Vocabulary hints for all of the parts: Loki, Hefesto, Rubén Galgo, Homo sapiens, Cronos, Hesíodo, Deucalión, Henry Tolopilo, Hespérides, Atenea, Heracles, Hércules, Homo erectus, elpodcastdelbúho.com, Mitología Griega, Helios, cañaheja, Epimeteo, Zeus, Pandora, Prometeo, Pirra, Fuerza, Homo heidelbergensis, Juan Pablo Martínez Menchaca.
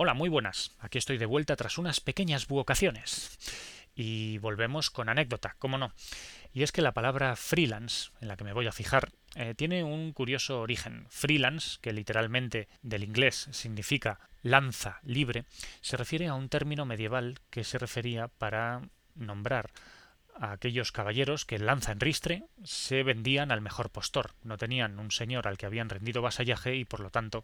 Hola, muy buenas. Aquí estoy de vuelta tras unas pequeñas vacaciones. Y volvemos con anécdota, cómo no. Y es que la palabra freelance, en la que me voy a fijar, tiene un curioso origen. Freelance, que literalmente del inglés significa lanza libre, se refiere a un término medieval que se refería para nombrar a aquellos caballeros que lanza en ristre se vendían al mejor postor. No tenían un señor al que habían rendido vasallaje y por lo tanto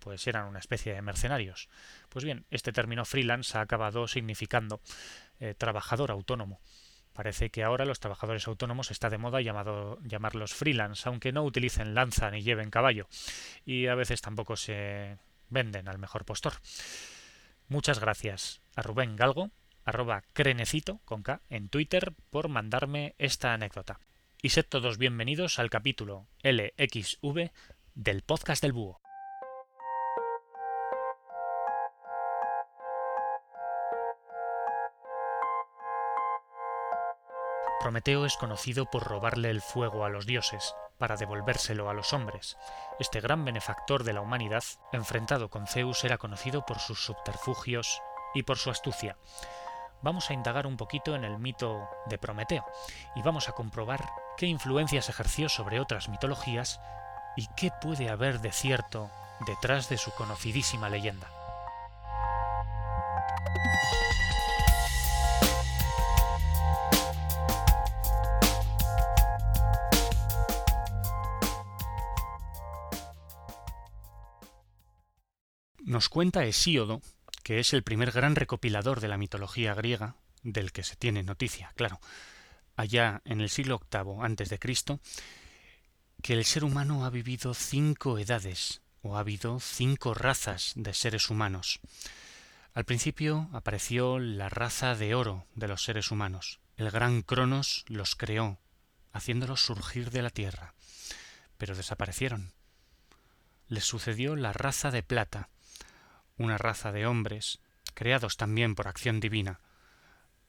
pues eran una especie de mercenarios. Pues bien, este término freelance ha acabado significando trabajador autónomo. Parece que ahora los trabajadores autónomos está de moda llamarlos freelance, aunque no utilicen lanza ni lleven caballo. Y a veces tampoco se venden al mejor postor. Muchas gracias a Rubén Galgo, @crenecito, con K, en Twitter, por mandarme esta anécdota. Y sed todos bienvenidos al capítulo LXV del Podcast del Búho. Prometeo es conocido por robarle el fuego a los dioses, para devolvérselo a los hombres. Este gran benefactor de la humanidad, enfrentado con Zeus, era conocido por sus subterfugios y por su astucia. Vamos a indagar un poquito en el mito de Prometeo, y vamos a comprobar qué influencias ejerció sobre otras mitologías y qué puede haber de cierto detrás de su conocidísima leyenda. Nos cuenta Hesíodo, que es el primer gran recopilador de la mitología griega, del que se tiene noticia, claro, allá en el siglo VIII a.C., que el ser humano ha vivido 5 edades, o ha habido 5 razas de seres humanos. Al principio apareció la raza de oro de los seres humanos. El gran Cronos los creó, haciéndolos surgir de la tierra, pero desaparecieron. Les sucedió la raza de plata, una raza de hombres, creados también por acción divina,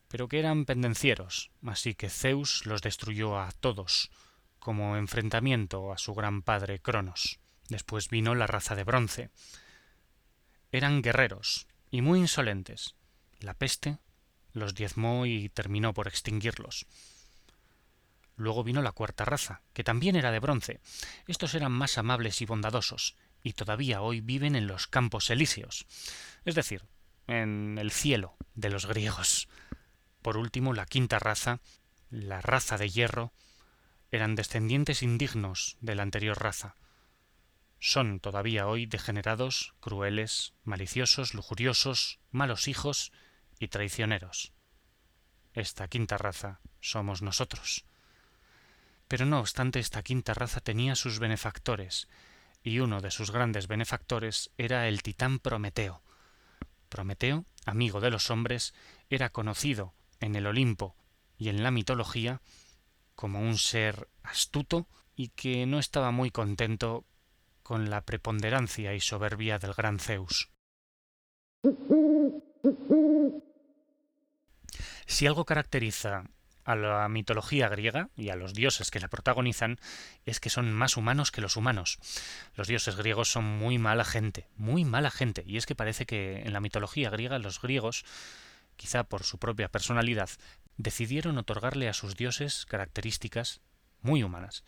pero que eran pendencieros, así que Zeus los destruyó a todos, como enfrentamiento a su gran padre Cronos. Después vino la raza de bronce. Eran guerreros, y muy insolentes. La peste los diezmó y terminó por extinguirlos. Luego vino la cuarta raza, que también era de bronce. Estos eran más amables y bondadosos, y todavía hoy viven en los campos elíseos, es decir, en el cielo de los griegos. Por último, la quinta raza, la raza de hierro, eran descendientes indignos de la anterior raza. Son todavía hoy degenerados, crueles, maliciosos, lujuriosos, malos hijos y traicioneros. Esta quinta raza somos nosotros. Pero no obstante, esta quinta raza tenía sus benefactores, y uno de sus grandes benefactores era el titán Prometeo. Prometeo, amigo de los hombres, era conocido en el Olimpo y en la mitología como un ser astuto y que no estaba muy contento con la preponderancia y soberbia del gran Zeus. Si algo caracteriza a la mitología griega y a los dioses que la protagonizan es que son más humanos que los humanos. Los dioses griegos son muy mala gente, y es que parece que en la mitología griega los griegos, quizá por su propia personalidad, decidieron otorgarle a sus dioses características muy humanas,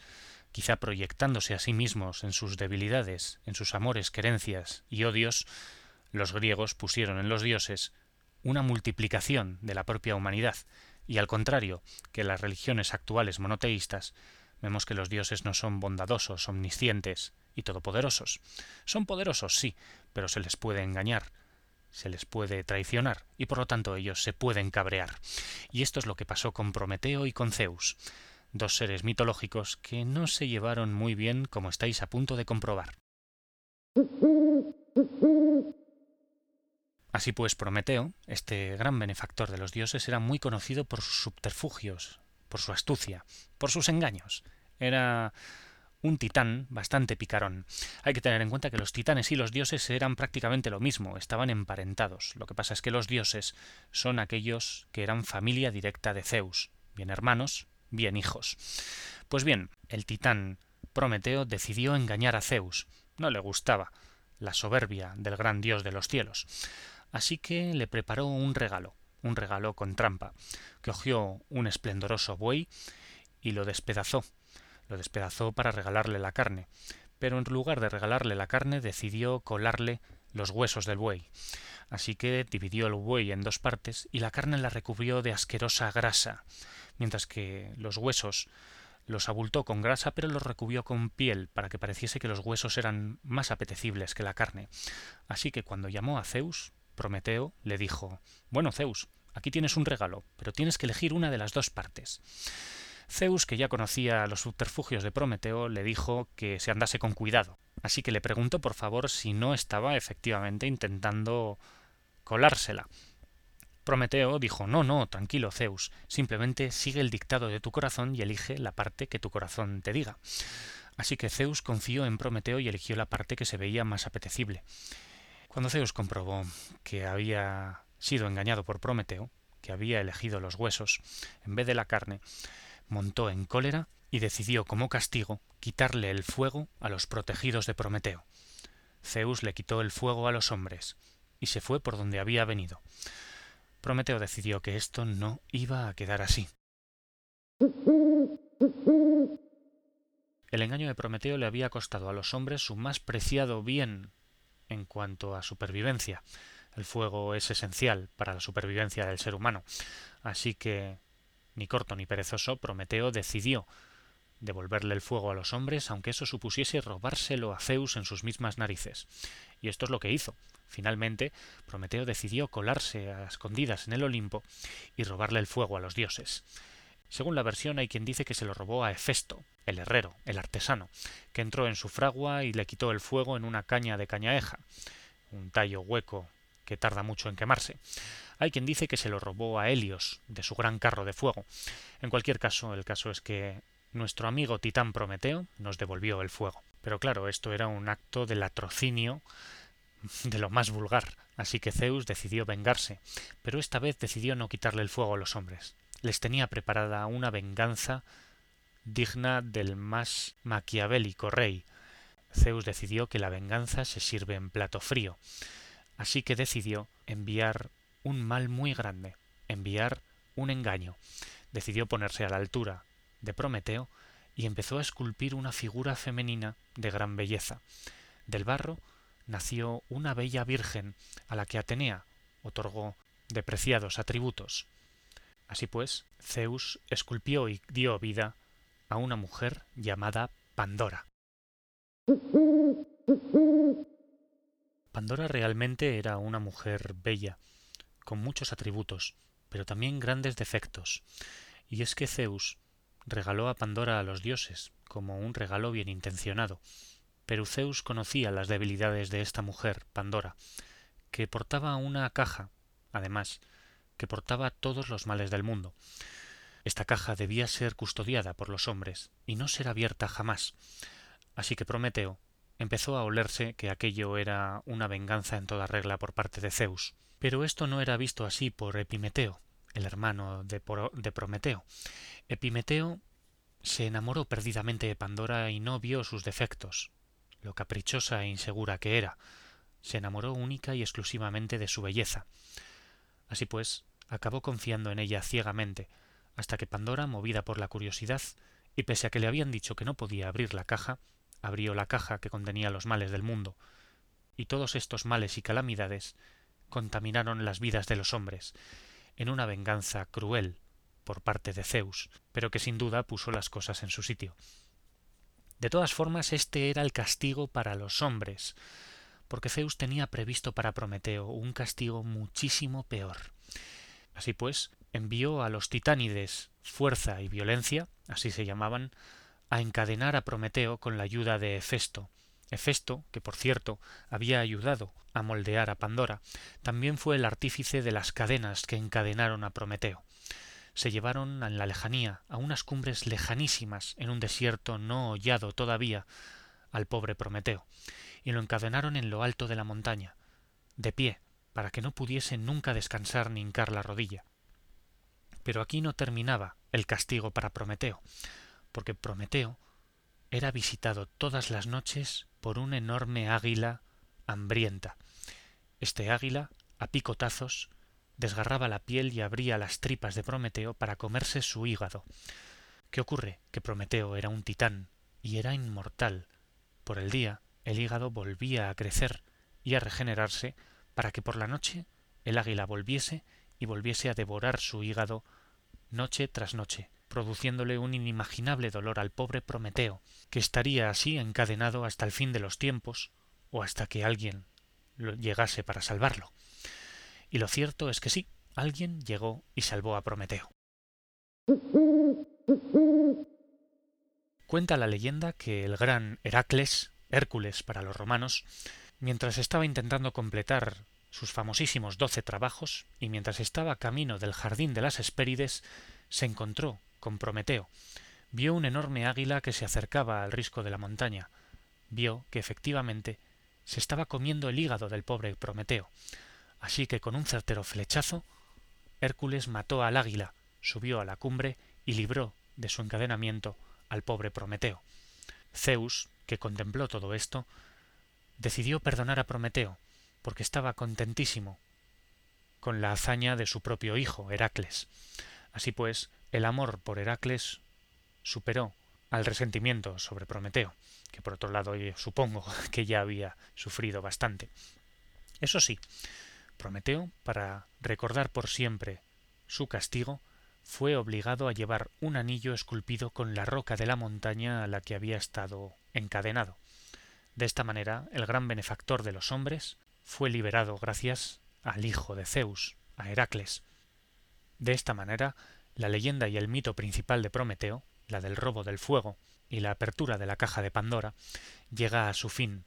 quizá proyectándose a sí mismos en sus debilidades, en sus amores, querencias y odios. Los griegos pusieron en los dioses una multiplicación de la propia humanidad, y al contrario que las religiones actuales monoteístas, vemos que los dioses no son bondadosos, omniscientes y todopoderosos. Son poderosos, sí, pero se les puede engañar, se les puede traicionar, y por lo tanto ellos se pueden cabrear. Y esto es lo que pasó con Prometeo y con Zeus, dos seres mitológicos que no se llevaron muy bien, como estáis a punto de comprobar. Así pues, Prometeo, este gran benefactor de los dioses, era muy conocido por sus subterfugios, por su astucia, por sus engaños. Era un titán bastante picarón. Hay que tener en cuenta que los titanes y los dioses eran prácticamente lo mismo, estaban emparentados. Lo que pasa es que los dioses son aquellos que eran familia directa de Zeus, bien hermanos, bien hijos. Pues bien, el titán Prometeo decidió engañar a Zeus. No le gustaba la soberbia del gran dios de los cielos. Así que le preparó un regalo con trampa. Cogió un esplendoroso buey y lo despedazó. Lo despedazó para regalarle la carne, pero en lugar de regalarle la carne decidió colarle los huesos del buey. Así que dividió el buey en dos partes y la carne la recubrió de asquerosa grasa, mientras que los huesos los abultó con grasa pero los recubrió con piel para que pareciese que los huesos eran más apetecibles que la carne. Así que cuando llamó a Zeus, Prometeo le dijo: «Bueno, Zeus, aquí tienes un regalo, pero tienes que elegir una de las dos partes». Zeus, que ya conocía los subterfugios de Prometeo, le dijo que se andase con cuidado. Así que le preguntó, por favor, si no estaba efectivamente intentando colársela. Prometeo dijo: No, tranquilo, Zeus, simplemente sigue el dictado de tu corazón y elige la parte que tu corazón te diga. Así que Zeus confió en Prometeo y eligió la parte que se veía más apetecible. Cuando Zeus comprobó que había sido engañado por Prometeo, que había elegido los huesos en vez de la carne, montó en cólera y decidió, como castigo, quitarle el fuego a los protegidos de Prometeo. Zeus le quitó el fuego a los hombres y se fue por donde había venido. Prometeo decidió que esto no iba a quedar así. El engaño de Prometeo le había costado a los hombres su más preciado bien en cuanto a supervivencia. El fuego es esencial para la supervivencia del ser humano, así que ni corto ni perezoso, Prometeo decidió devolverle el fuego a los hombres, aunque eso supusiese robárselo a Zeus en sus mismas narices. Y esto es lo que hizo. Finalmente, Prometeo decidió colarse a escondidas en el Olimpo y robarle el fuego a los dioses. Según la versión, hay quien dice que se lo robó a Hefesto, el herrero, el artesano, que entró en su fragua y le quitó el fuego en una caña de cañaheja, un tallo hueco que tarda mucho en quemarse. Hay quien dice que se lo robó a Helios, de su gran carro de fuego. En cualquier caso, el caso es que nuestro amigo titán Prometeo nos devolvió el fuego. Pero claro, esto era un acto de latrocinio de lo más vulgar, así que Zeus decidió vengarse, pero esta vez decidió no quitarle el fuego a los hombres. Les tenía preparada una venganza digna del más maquiavélico rey. Zeus decidió que la venganza se sirve en plato frío, así que decidió enviar un mal muy grande, enviar un engaño. Decidió ponerse a la altura de Prometeo y empezó a esculpir una figura femenina de gran belleza. Del barro nació una bella virgen a la que Atenea otorgó de preciados atributos. Así pues, Zeus esculpió y dio vida a una mujer llamada Pandora. Pandora realmente era una mujer bella, con muchos atributos, pero también grandes defectos. Y es que Zeus regaló a Pandora a los dioses, como un regalo bien intencionado. Pero Zeus conocía las debilidades de esta mujer, Pandora, que portaba una caja, además, que portaba todos los males del mundo. Esta caja debía ser custodiada por los hombres y no ser abierta jamás. Así que Prometeo empezó a olerse que aquello era una venganza en toda regla por parte de Zeus. Pero esto no era visto así por Epimeteo, el hermano de Prometeo. Epimeteo se enamoró perdidamente de Pandora y no vio sus defectos, lo caprichosa e insegura que era. Se enamoró única y exclusivamente de su belleza. Así pues, acabó confiando en ella ciegamente, hasta que Pandora, movida por la curiosidad, y pese a que le habían dicho que no podía abrir la caja, abrió la caja que contenía los males del mundo, y todos estos males y calamidades contaminaron las vidas de los hombres, en una venganza cruel por parte de Zeus, pero que sin duda puso las cosas en su sitio. De todas formas, este era el castigo para los hombres, porque Zeus tenía previsto para Prometeo un castigo muchísimo peor. Así pues, envió a los titánides Fuerza y Violencia, así se llamaban, a encadenar a Prometeo con la ayuda de Hefesto. Hefesto, que por cierto había ayudado a moldear a Pandora, también fue el artífice de las cadenas que encadenaron a Prometeo. Se llevaron en la lejanía, a unas cumbres lejanísimas, en un desierto no hollado todavía, al pobre Prometeo, y lo encadenaron en lo alto de la montaña, de pie, para que no pudiese nunca descansar ni hincar la rodilla. Pero aquí no terminaba el castigo para Prometeo, porque Prometeo era visitado todas las noches por un enorme águila hambrienta. Este águila, a picotazos, desgarraba la piel y abría las tripas de Prometeo para comerse su hígado. ¿Qué ocurre? Que Prometeo era un titán y era inmortal. Por el día, el hígado volvía a crecer y a regenerarse para que por la noche el águila volviese y volviese a devorar su hígado noche tras noche, produciéndole un inimaginable dolor al pobre Prometeo, que estaría así encadenado hasta el fin de los tiempos o hasta que alguien llegase para salvarlo. Y lo cierto es que sí, alguien llegó y salvó a Prometeo. Cuenta la leyenda que el gran Heracles, Hércules para los romanos, mientras estaba intentando completar sus famosísimos 12 trabajos y mientras estaba camino del jardín de las Hespérides, se encontró con Prometeo. Vio un enorme águila que se acercaba al risco de la montaña. Vio que efectivamente se estaba comiendo el hígado del pobre Prometeo. Así que con un certero flechazo, Hércules mató al águila, subió a la cumbre y libró de su encadenamiento al pobre Prometeo. Zeus, que contempló todo esto, decidió perdonar a Prometeo, porque estaba contentísimo con la hazaña de su propio hijo, Heracles. Así pues, el amor por Heracles superó al resentimiento sobre Prometeo, que por otro lado yo supongo que ya había sufrido bastante. Eso sí, Prometeo, para recordar por siempre su castigo, fue obligado a llevar un anillo esculpido con la roca de la montaña a la que había estado encadenado. De esta manera, el gran benefactor de los hombres fue liberado gracias al hijo de Zeus, a Heracles. De esta manera, la leyenda y el mito principal de Prometeo, la del robo del fuego y la apertura de la caja de Pandora, llega a su fin.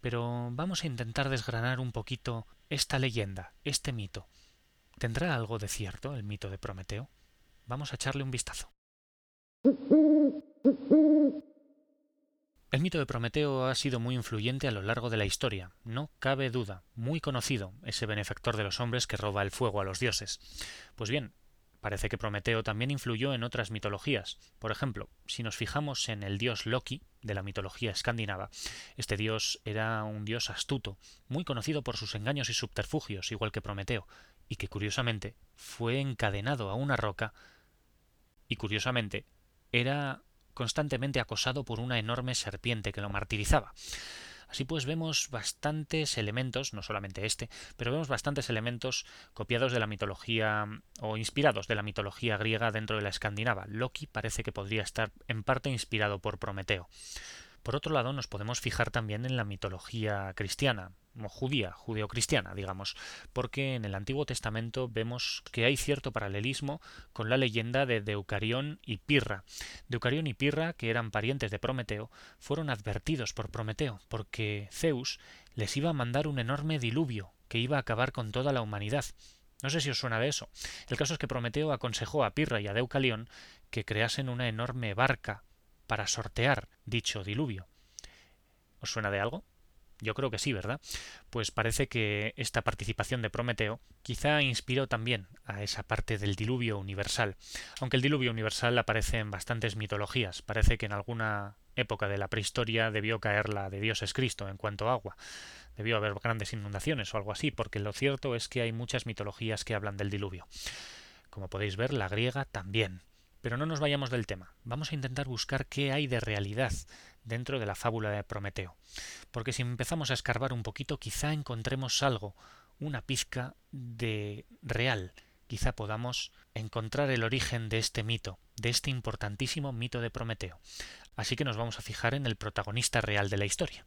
Pero vamos a intentar desgranar un poquito esta leyenda, este mito. ¿Tendrá algo de cierto el mito de Prometeo? Vamos a echarle un vistazo. El mito de Prometeo ha sido muy influyente a lo largo de la historia, no cabe duda, muy conocido, ese benefactor de los hombres que roba el fuego a los dioses. Pues bien, parece que Prometeo también influyó en otras mitologías. Por ejemplo, si nos fijamos en el dios Loki de la mitología escandinava, este dios era un dios astuto, muy conocido por sus engaños y subterfugios, igual que Prometeo, y que curiosamente fue encadenado a una roca y curiosamente era constantemente acosado por una enorme serpiente que lo martirizaba. Así pues vemos bastantes elementos, no solamente este, pero vemos bastantes elementos copiados de la mitología o inspirados de la mitología griega dentro de la escandinava. Loki parece que podría estar en parte inspirado por Prometeo. Por otro lado, nos podemos fijar también en la mitología cristiana, o judía, judeocristiana, digamos, porque en el Antiguo Testamento vemos que hay cierto paralelismo con la leyenda de Deucalión y Pirra. Deucalión y Pirra, que eran parientes de Prometeo, fueron advertidos por Prometeo, porque Zeus les iba a mandar un enorme diluvio que iba a acabar con toda la humanidad. No sé si os suena de eso. El caso es que Prometeo aconsejó a Pirra y a Deucalión que creasen una enorme barca para sortear dicho diluvio. ¿Os suena de algo? Yo creo que sí, ¿verdad? Pues parece que esta participación de Prometeo quizá inspiró también a esa parte del diluvio universal, aunque el diluvio universal aparece en bastantes mitologías. Parece que en alguna época de la prehistoria debió caer la de Dios es Cristo en cuanto a agua. Debió haber grandes inundaciones o algo así, porque lo cierto es que hay muchas mitologías que hablan del diluvio. Como podéis ver, la griega también. Pero no nos vayamos del tema. Vamos a intentar buscar qué hay de realidad dentro de la fábula de Prometeo. Porque si empezamos a escarbar un poquito, quizá encontremos algo, una pizca de real. Quizá podamos encontrar el origen de este mito, de este importantísimo mito de Prometeo. Así que nos vamos a fijar en el protagonista real de la historia.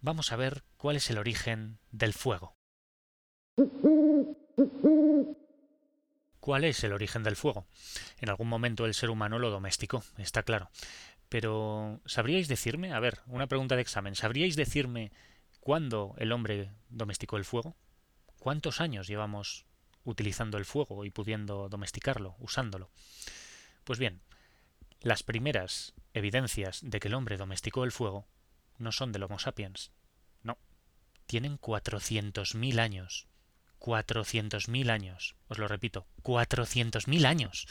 Vamos a ver cuál es el origen del fuego. ¿Cuál es el origen del fuego? En algún momento el ser humano lo domesticó, está claro. Pero ¿sabríais decirme? A ver, una pregunta de examen. ¿Sabríais decirme cuándo el hombre domesticó el fuego? ¿Cuántos años llevamos utilizando el fuego y pudiendo domesticarlo, usándolo? Pues bien, las primeras evidencias de que el hombre domesticó el fuego no son del Homo sapiens. No, tienen 400.000 años. 400.000 años, os lo repito, 400.000 años.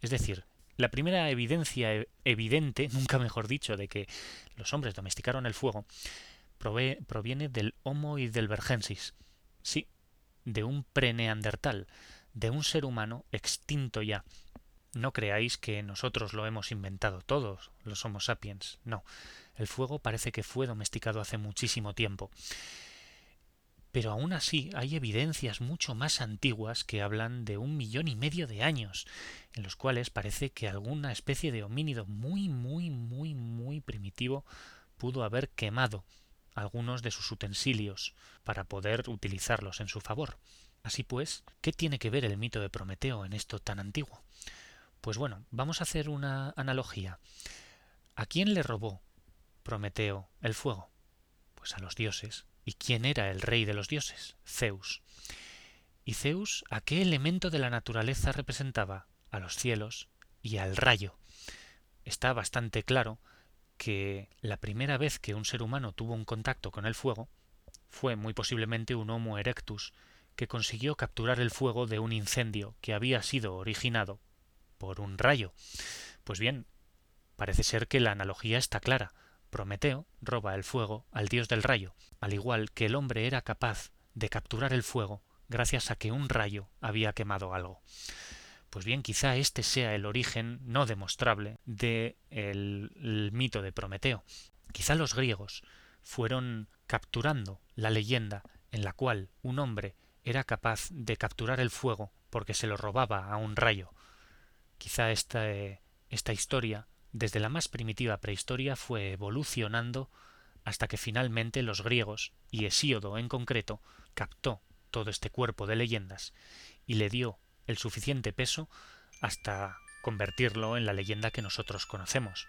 Es decir, la primera evidencia evidente, nunca mejor dicho, de que los hombres domesticaron el fuego proviene del Homo heidelbergensis, sí, de un preneandertal, de un ser humano extinto ya. No creáis que nosotros lo hemos inventado todos, los Homo sapiens, no. El fuego parece que fue domesticado hace muchísimo tiempo. Pero aún así hay evidencias mucho más antiguas que hablan de 1,5 millones de años, en los cuales parece que alguna especie de homínido muy primitivo pudo haber quemado algunos de sus utensilios para poder utilizarlos en su favor. Así pues, ¿qué tiene que ver el mito de Prometeo en esto tan antiguo? Pues bueno, vamos a hacer una analogía. ¿A quién le robó Prometeo el fuego? Pues a los dioses. ¿Y quién era el rey de los dioses? Zeus. ¿Y Zeus a qué elemento de la naturaleza representaba? A los cielos y al rayo. Está bastante claro que la primera vez que un ser humano tuvo un contacto con el fuego fue muy posiblemente un Homo erectus que consiguió capturar el fuego de un incendio que había sido originado por un rayo. Pues bien, parece ser que la analogía está clara. Prometeo roba el fuego al dios del rayo, al igual que el hombre era capaz de capturar el fuego gracias a que un rayo había quemado algo. Pues bien, quizá este sea el origen no demostrable del mito de Prometeo. Quizá los griegos fueron capturando la leyenda en la cual un hombre era capaz de capturar el fuego porque se lo robaba a un rayo. Quizá esta historia desde la más primitiva prehistoria fue evolucionando hasta que finalmente los griegos, y Hesíodo en concreto, captó todo este cuerpo de leyendas y le dio el suficiente peso hasta convertirlo en la leyenda que nosotros conocemos.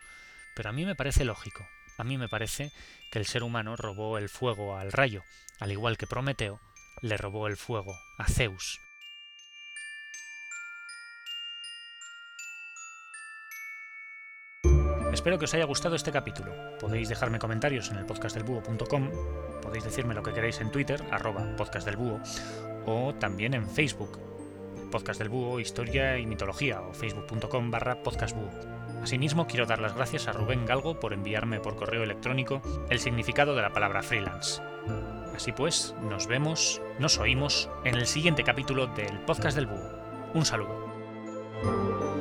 Pero a mí me parece lógico, a mí me parece que el ser humano robó el fuego al rayo, al igual que Prometeo le robó el fuego a Zeus. Espero que os haya gustado este capítulo. Podéis dejarme comentarios en elpodcastdelbúho.com, podéis decirme lo que queráis en Twitter, @podcastdelbúho, o también en Facebook, Podcast del Búho, Historia y Mitología, o facebook.com/podcastbúho. Asimismo, quiero dar las gracias a Rubén Galgo por enviarme por correo electrónico el significado de la palabra freelance. Así pues, nos vemos, nos oímos en el siguiente capítulo del Podcast del Búho. Un saludo.